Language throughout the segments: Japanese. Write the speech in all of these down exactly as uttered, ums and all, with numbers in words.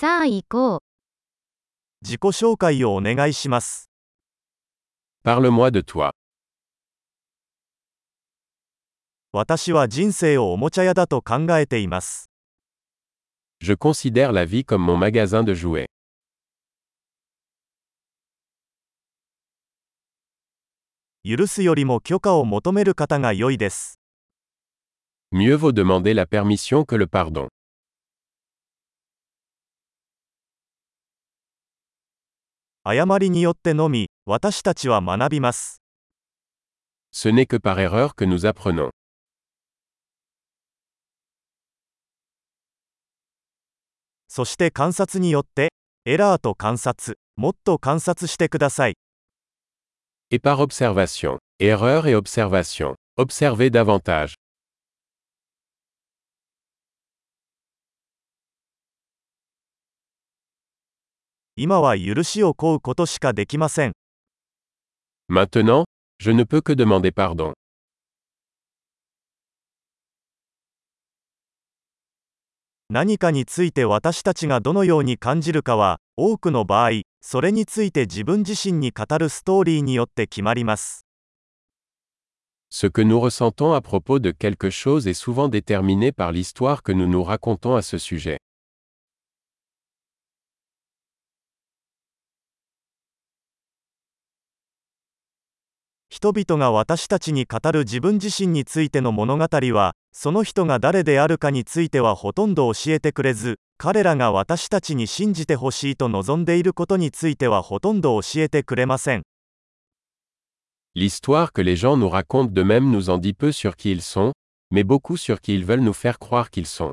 さあ行こう。自己紹介をお願いします。Parle-moi de toi。私は人生をおもちゃ屋だと考えています。Je considère la vie comme mon magasin de jouets。許すよりも許可を求める方が良いです。Mieux vaut demander la permission que le pardon。誤りによってのみ、私たちは学びます。Ce n'est que par erreur que nous apprenons。そして観察によって、エラーと観察、もっと観察してください。Et par observation, erreur et observation, observez davantage. 今は許しを請うことしかできません。Maintenant, je ne peux que demander pardon. 何かについて私たちがどのように感じるかは、多くの場合、それについて自分自身に語るストーリーによって決まります。Ce que nous ressentons à propos de quelque chose est souvent déterminé par l'histoire que nous nous racontons à ce sujet.人々が私たちに語る自分自身についての物語は、その人が誰であるかについてはほとんど教えてくれず、彼らが私たちに信じてほしいと望んでいることについてはほとんど教えてくれません。L'histoire que les gens nous racontent d'eux-mêmes nous en dit peu sur qui ils sont, mais beaucoup sur qui ils veulent nous faire croire qu'ils sont.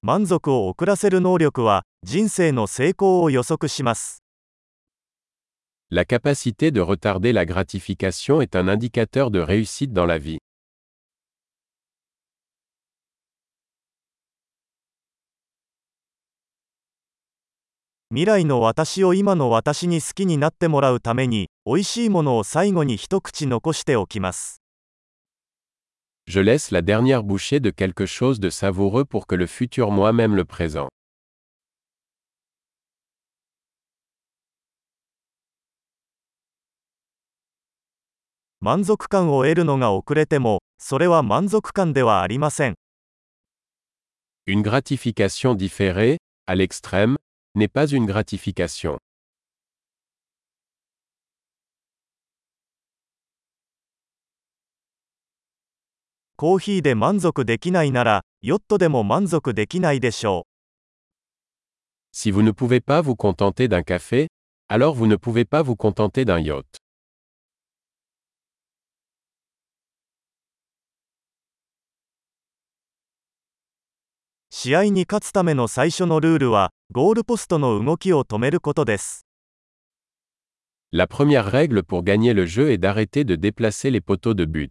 満足を遅らせる能力は人生の成功を予測します。La capacité de retarder la gratification est un indicateur de réussite dans la vie. 未来の私を今の私に好きになってもらうために、美味しいものを最後に一口残しておきます。Je laisse la dernière bouchée de quelque chose de savoureux pour que le futur moi-même le présente. Une gratification différée, à l'extrême, n'est pas une gratification.コーヒーで満足できないなら、ヨットでも満足できないでしょう。Si vous ne pouvez pas vous contenter d'un café, alors vous ne pouvez pas vous contenter d'un yacht. 試合に勝つための最初のルールは、ゴールポストの動きを止めることです。La première règle pour gagner le jeu est d'arrêter de déplacer les poteaux de but.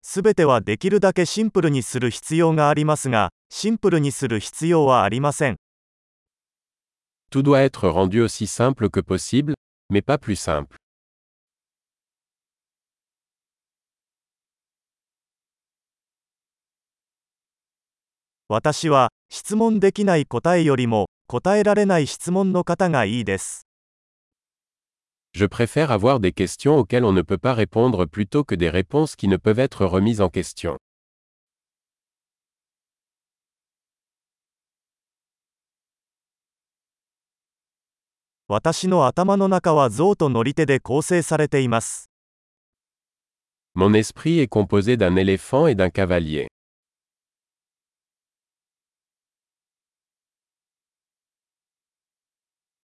すべてはできるだけシンプルにする必要がありますが、シンプルにする必要はありません。Tout doit être rendu aussi simple que possible, mais pas plus simple. 私は、質問できない答えよりも、答えられない質問の方がいいです。Je préfère avoir des questions auxquelles on ne peut pas répondre plutôt que des réponses qui ne peuvent être remises en question. Mon esprit est composé d'un éléphant et d'un cavalier.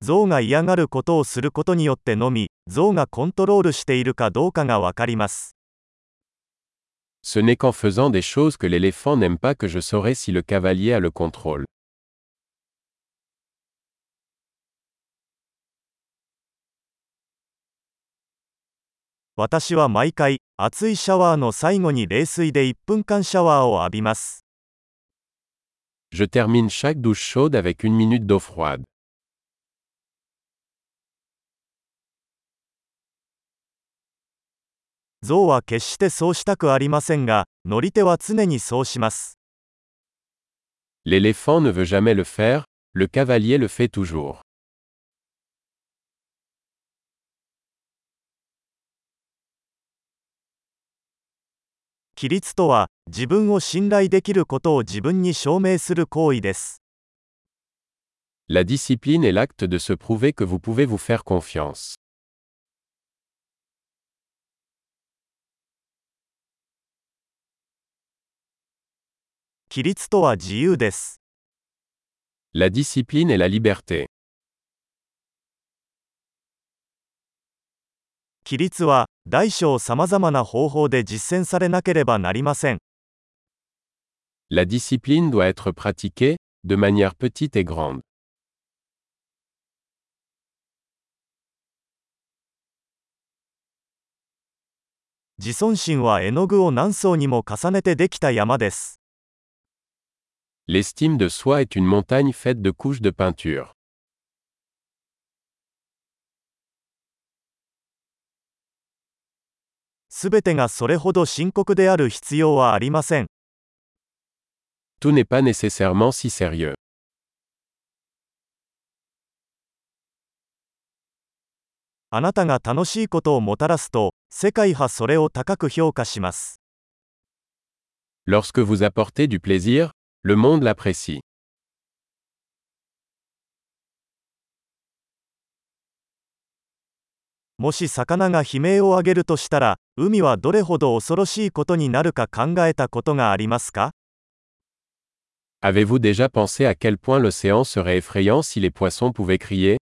象が嫌がることをすることによってのみ、象がコントロールしているかどうかがわかります。Ce n'est qu'en faisant des choses que l'éléphant n'aime pas que je saurai si le cavalier a le contrôle. 私は毎回、熱いシャワーの最後に冷水でいっぷんかんシャワーを浴びます。Je termine chaque douche chaude avec une minute d'eau froide. 象は決してそうしたくありませんが、乗り手は常にそうします。L'éléphant ne veut jamais le faire, le cavalier le fait toujours. 規律とは、自分を信頼できることを自分に証明する行為です。La discipline est l'acte de se prouver que vous pouvez vous faire confiance. 規律とは自由です。La discipline est la liberté. 規律は大小さまざまな方法で実践されなければなりません。La discipline doit être pratiquée, de manière petite et grande.自尊心は絵の具を何層にも重ねてできた山です。L'estime de soi est une montagne faite de couches de peinture. すべてがそれほど深刻である必要はありません。Tout n'est pas nécessairement si sérieux.あなたが楽しいことをもたらすと、世界はそれを高く評価します。Lorsque vous apportez du plaisir, le monde l'apprécie. もし魚が悲鳴を上げるとしたら、海はどれほど恐ろしいことになるか考えたことがありますか? Avez-vous déjà pensé à quel point l'océan serait effrayant si les poissons pouvaient crier?